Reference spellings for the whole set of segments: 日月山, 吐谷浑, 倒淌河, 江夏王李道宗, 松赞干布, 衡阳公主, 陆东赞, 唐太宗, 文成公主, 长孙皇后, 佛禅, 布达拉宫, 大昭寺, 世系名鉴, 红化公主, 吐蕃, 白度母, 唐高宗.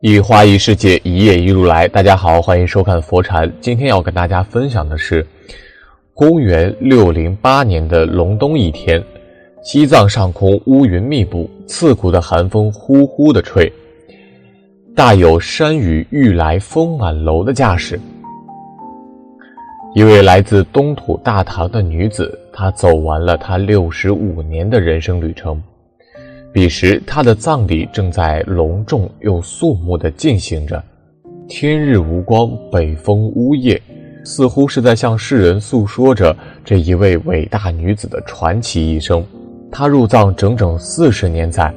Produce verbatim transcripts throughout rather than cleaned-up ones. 一花一世界，一叶一如来。大家好，欢迎收看佛禅。今天要跟大家分享的是公元六零八年的隆冬一天，西藏上空乌云密布，刺骨的寒风呼呼地吹，大有山雨欲来风满楼的架势。一位来自东土大唐的女子，她走完了她六十五年的人生旅程。彼时，他的葬礼正在隆重又肃穆地进行着，天日无光，北风呜咽，似乎是在向世人诉说着这一位伟大女子的传奇一生。她入葬整整四十年载，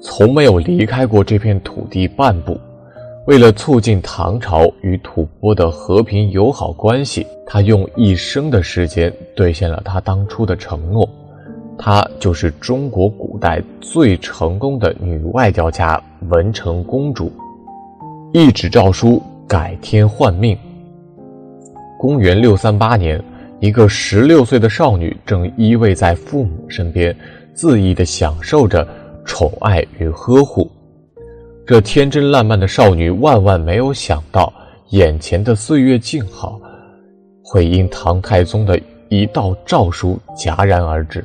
从没有离开过这片土地半步。为了促进唐朝与吐蕃的和平友好关系，她用一生的时间兑现了她当初的承诺。她就是中国古代最成功的女外交家文成公主，一纸诏书改天换命。公元六三八年，一个十六岁的少女正依偎在父母身边，恣意地享受着宠爱与呵护。这天真烂漫的少女万万没有想到，眼前的岁月静好会因唐太宗的一道诏书戛然而止。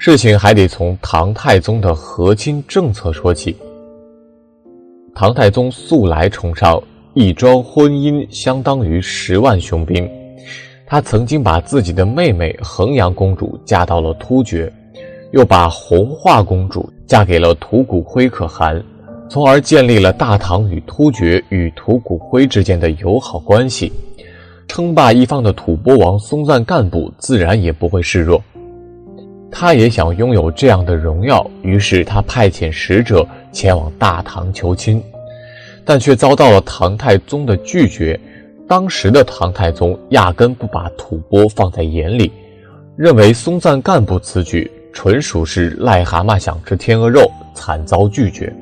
事情还得从唐太宗的和亲政策说起。唐太宗素来崇尚一桩婚姻相当于十万雄兵，他曾经把自己的妹妹衡阳公主嫁到了突厥，又把红化公主嫁给了吐谷灰可汗，从而建立了大唐与突厥与吐谷灰之间的友好关系。称霸一方的吐蕃王松赞干布自然也不会示弱，他也想拥有这样的荣耀，于是他派遣使者前往大唐求亲，但却遭到了唐太宗的拒绝。当时的唐太宗压根不把吐蕃放在眼里，认为松赞干布此举纯属是癞蛤蟆想吃天鹅肉，惨遭拒绝。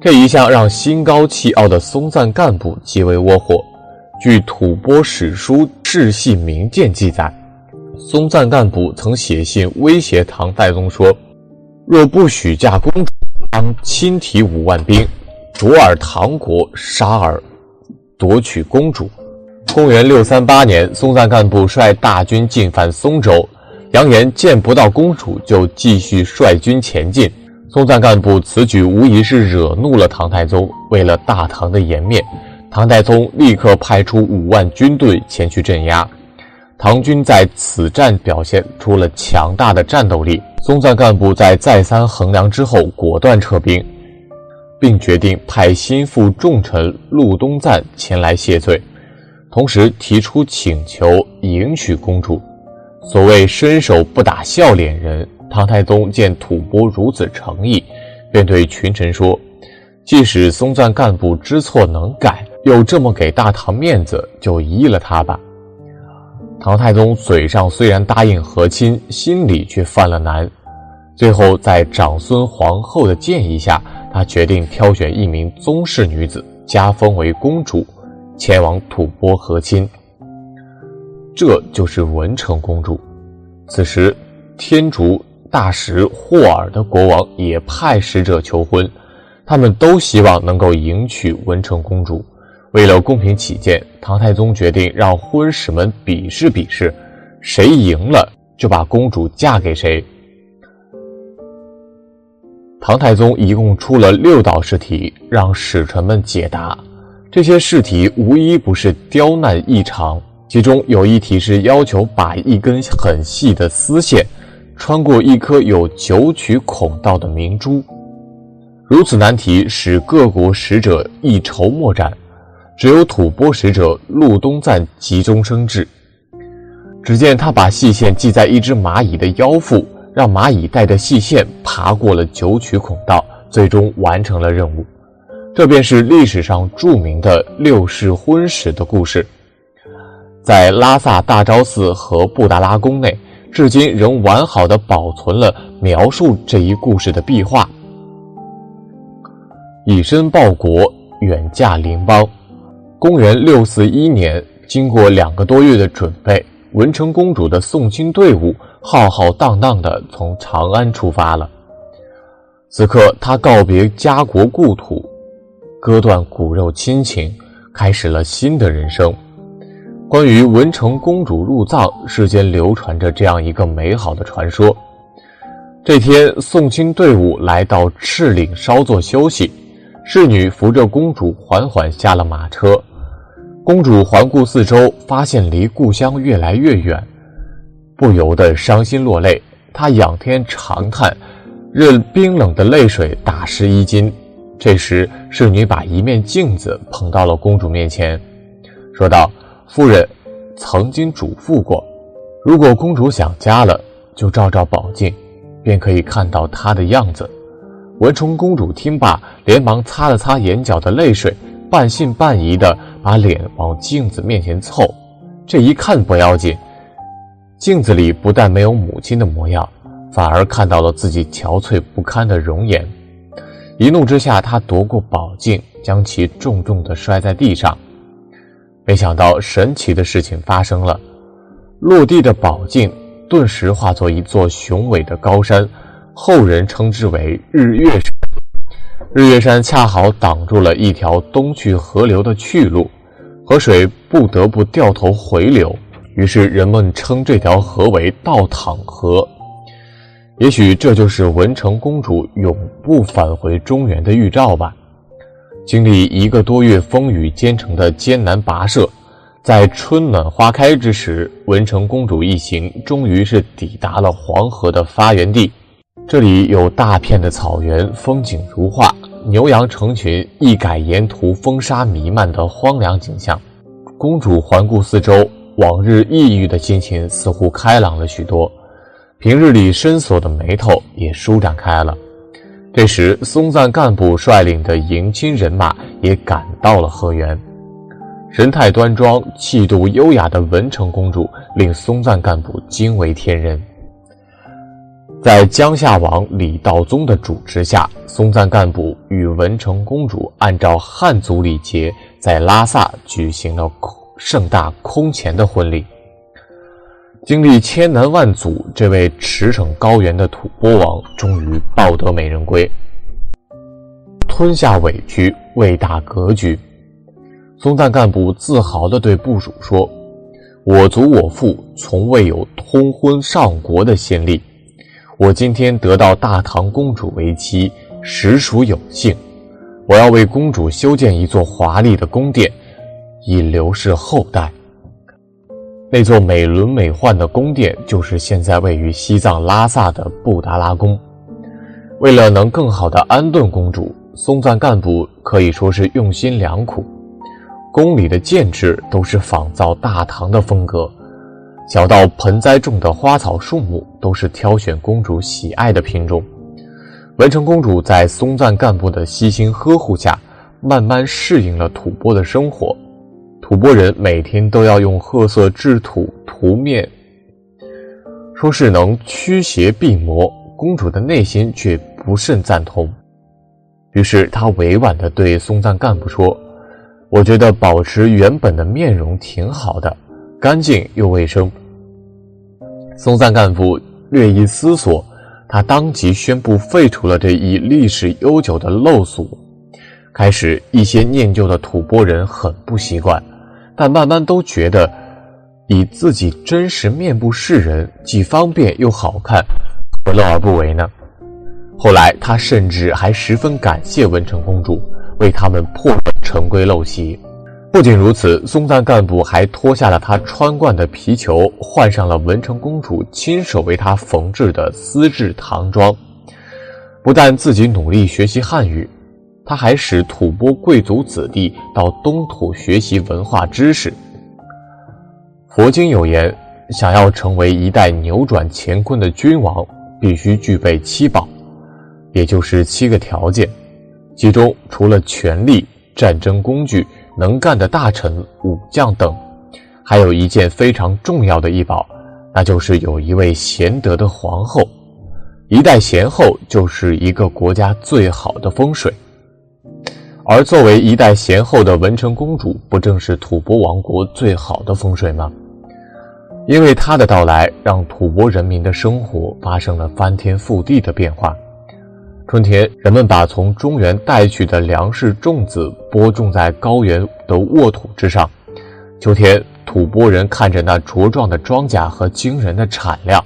这一下让心高气傲的松赞干布极为窝火。据吐蕃史书《世系名鉴》记载，松赞干布曾写信威胁唐太宗说，若不许嫁公主，当亲提五万兵夺尔唐国沙尔，夺取公主。公元六三八年，松赞干布率大军进犯松州，扬言见不到公主就继续率军前进。松赞干布此举无疑是惹怒了唐太宗，为了大唐的颜面，唐太宗立刻派出五万军队前去镇压。唐军在此战表现出了强大的战斗力，松赞干布在再三衡量之后果断撤兵，并决定派心腹重臣陆东赞前来谢罪，同时提出请求迎娶公主。所谓伸手不打笑脸人，唐太宗见吐蕃如此诚意，便对群臣说，即使松赞干布知错能改，又这么给大唐面子，就依了他吧。唐太宗嘴上虽然答应和亲，心里却犯了难。最后在长孙皇后的建议下，他决定挑选一名宗室女子，加封为公主，前往吐蕃和亲。这就是文成公主。此时，天竺大食霍尔的国王也派使者求婚，他们都希望能够迎娶文成公主。为了公平起见，唐太宗决定让婚史们比试比试，谁赢了就把公主嫁给谁。唐太宗一共出了六道试题，让使臣们解答。这些试题无一不是刁难异常，其中有一题是要求把一根很细的丝线穿过一颗有九曲孔道的明珠。如此难题使各国使者一筹莫展，只有吐蕃使者陆东赞急中生智，只见他把细线系在一只蚂蚁的腰腹，让蚂蚁带着细线爬过了九曲孔道，最终完成了任务。这便是历史上著名的六世婚史的故事。在拉萨大昭寺和布达拉宫内，至今仍完好地保存了描述这一故事的壁画。以身报国，远嫁邻邦。公元六四一年，经过两个多月的准备，文成公主的送亲队伍浩浩荡荡地从长安出发了。此刻他告别家国故土，割断骨肉亲情，开始了新的人生。关于文成公主入葬，世间流传着这样一个美好的传说。这天，送亲队伍来到赤岭稍作休息，侍女扶着公主缓缓下了马车。公主环顾四周，发现离故乡越来越远，不由得伤心落泪。她仰天长叹，任冰冷的泪水打湿衣襟。这时，侍女把一面镜子捧到了公主面前，说道：夫人曾经嘱咐过，如果公主想家了，就照照宝镜，便可以看到她的样子。文成公主听罢，连忙擦了擦眼角的泪水，半信半疑地把脸往镜子面前凑。这一看不要紧，镜子里不但没有母亲的模样，反而看到了自己憔悴不堪的容颜。一怒之下，她夺过宝镜，将其重重地摔在地上。没想到神奇的事情发生了，落地的宝镜顿时化作一座雄伟的高山，后人称之为日月山。日月山恰好挡住了一条东去河流的去路，河水不得不掉头回流，于是人们称这条河为倒淌河。也许这就是文成公主永不返回中原的预兆吧。经历一个多月风雨兼程的艰难跋涉，在春暖花开之时，文成公主一行终于是抵达了黄河的发源地。这里有大片的草原，风景如画，牛羊成群，一改沿途风沙弥漫的荒凉景象。公主环顾四周，往日抑郁的心情似乎开朗了许多，平日里深锁的眉头也舒展开了。这时，松赞干布率领的迎亲人马也赶到了河源。神态端庄、气度优雅的文成公主令松赞干布惊为天人。在江夏王李道宗的主持下，松赞干布与文成公主按照汉族礼节，在拉萨举行了盛大空前的婚礼。经历千难万阻，这位驰骋高原的吐蕃王终于抱得美人归，吞下委屈，为大格局。松赞干布自豪地对部属说：“我族我父从未有通婚上国的先例，我今天得到大唐公主为妻，实属有幸。我要为公主修建一座华丽的宫殿，以留示后代。”那座美轮美奂的宫殿就是现在位于西藏拉萨的布达拉宫。为了能更好地安顿公主，松赞干布可以说是用心良苦。宫里的建制都是仿造大唐的风格，小到盆栽种的花草树木都是挑选公主喜爱的品种。文成公主在松赞干布的悉心呵护下，慢慢适应了吐蕃的生活。吐蕃人每天都要用褐色制土涂面，说是能驱邪避魔，公主的内心却不甚赞同。于是她委婉地对松赞干布说：“我觉得保持原本的面容挺好的，干净又卫生。”松赞干布略一思索，他当即宣布废除了这一历史悠久的陋俗。开始，一些念旧的吐蕃人很不习惯，但慢慢都觉得以自己真实面部示人，既方便又好看，何乐而不为呢？后来他甚至还十分感谢文成公主，为他们破了陈规陋习。不仅如此，松赞干布还脱下了他穿惯的皮裘，换上了文成公主亲手为他缝制的丝质唐装。不但自己努力学习汉语，他还使吐蕃贵族子弟到东土学习文化知识。佛经有言，想要成为一代扭转乾坤的君王，必须具备七宝，也就是七个条件。其中除了权力、战争工具、能干的大臣、武将等，还有一件非常重要的一宝，那就是有一位贤德的皇后。一代贤后就是一个国家最好的风水。而作为一代贤后的文成公主，不正是吐蕃王国最好的风水吗？因为她的到来，让吐蕃人民的生活发生了翻天覆地的变化。春天，人们把从中原带去的粮食种子播种在高原的沃土之上。秋天，吐蕃人看着那茁壮的庄稼和惊人的产量，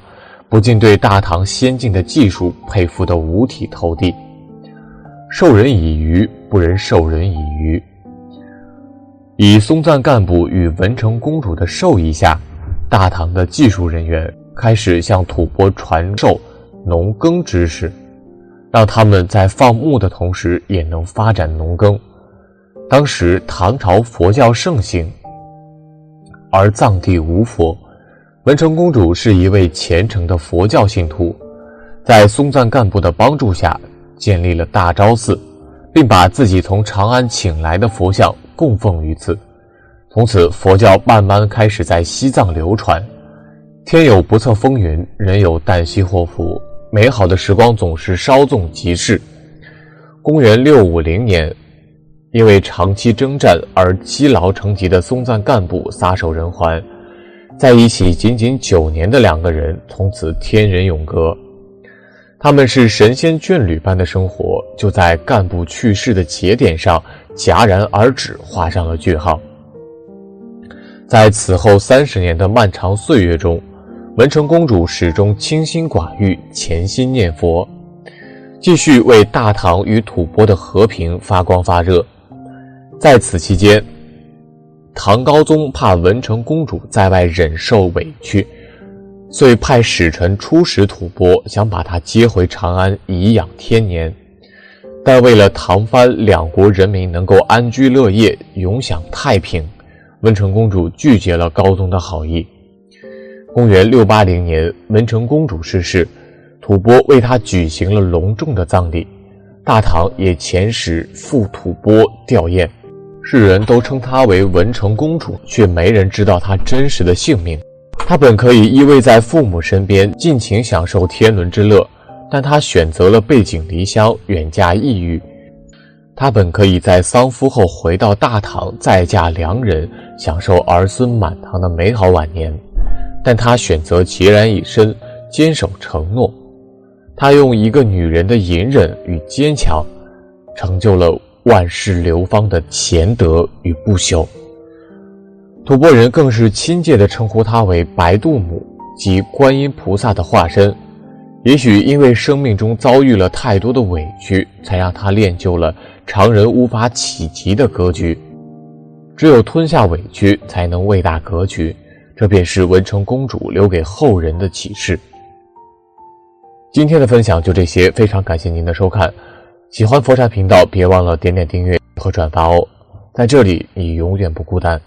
不禁对大唐先进的技术佩服得五体投地。授人以鱼，不忍授人以渔。以松赞干布与文成公主的授意下，大唐的技术人员开始向吐蕃传授农耕知识，让他们在放牧的同时也能发展农耕。当时唐朝佛教盛行，而藏地无佛。文成公主是一位虔诚的佛教信徒，在松赞干布的帮助下建立了大昭寺，并把自己从长安请来的佛像供奉于此。从此，佛教慢慢开始在西藏流传。天有不测风云，人有旦夕祸福，美好的时光总是稍纵即逝。公元六五零年，因为长期征战而积劳成疾的松赞干布撒手人寰，在一起仅仅九年的两个人从此天人永隔。他们是神仙眷侣般的生活，就在干布去世的节点上戛然而止，画上了句号。在此后三十年的漫长岁月中，文成公主始终清心寡欲，潜心念佛，继续为大唐与吐蕃的和平发光发热。在此期间，唐高宗怕文成公主在外忍受委屈，遂派使臣出使吐蕃，想把她接回长安颐养天年。但为了唐蕃两国人民能够安居乐业，永享太平，文成公主拒绝了高宗的好意。公元六八零年，文成公主逝世，吐蕃为她举行了隆重的葬礼，大唐也遣使赴吐蕃吊唁。世人都称她为文成公主，却没人知道她真实的姓名。她本可以依偎在父母身边，尽情享受天伦之乐，但她选择了背井离乡，远嫁异域。她本可以在丧夫后回到大唐，再嫁良人，享受儿孙满堂的美好晚年，但她选择孑然一身，坚守承诺。她用一个女人的隐忍与坚强，成就了万世流芳的贤德与不朽。吐蕃人更是亲切地称呼她为白度母，即观音菩萨的化身。也许因为生命中遭遇了太多的委屈，才让她练就了常人无法企及的格局。只有吞下委屈，才能喂大格局。这便是文成公主留给后人的启示。今天的分享就这些，非常感谢您的收看。喜欢佛禅频道，别忘了点点订阅和转发哦。在这里，你永远不孤单。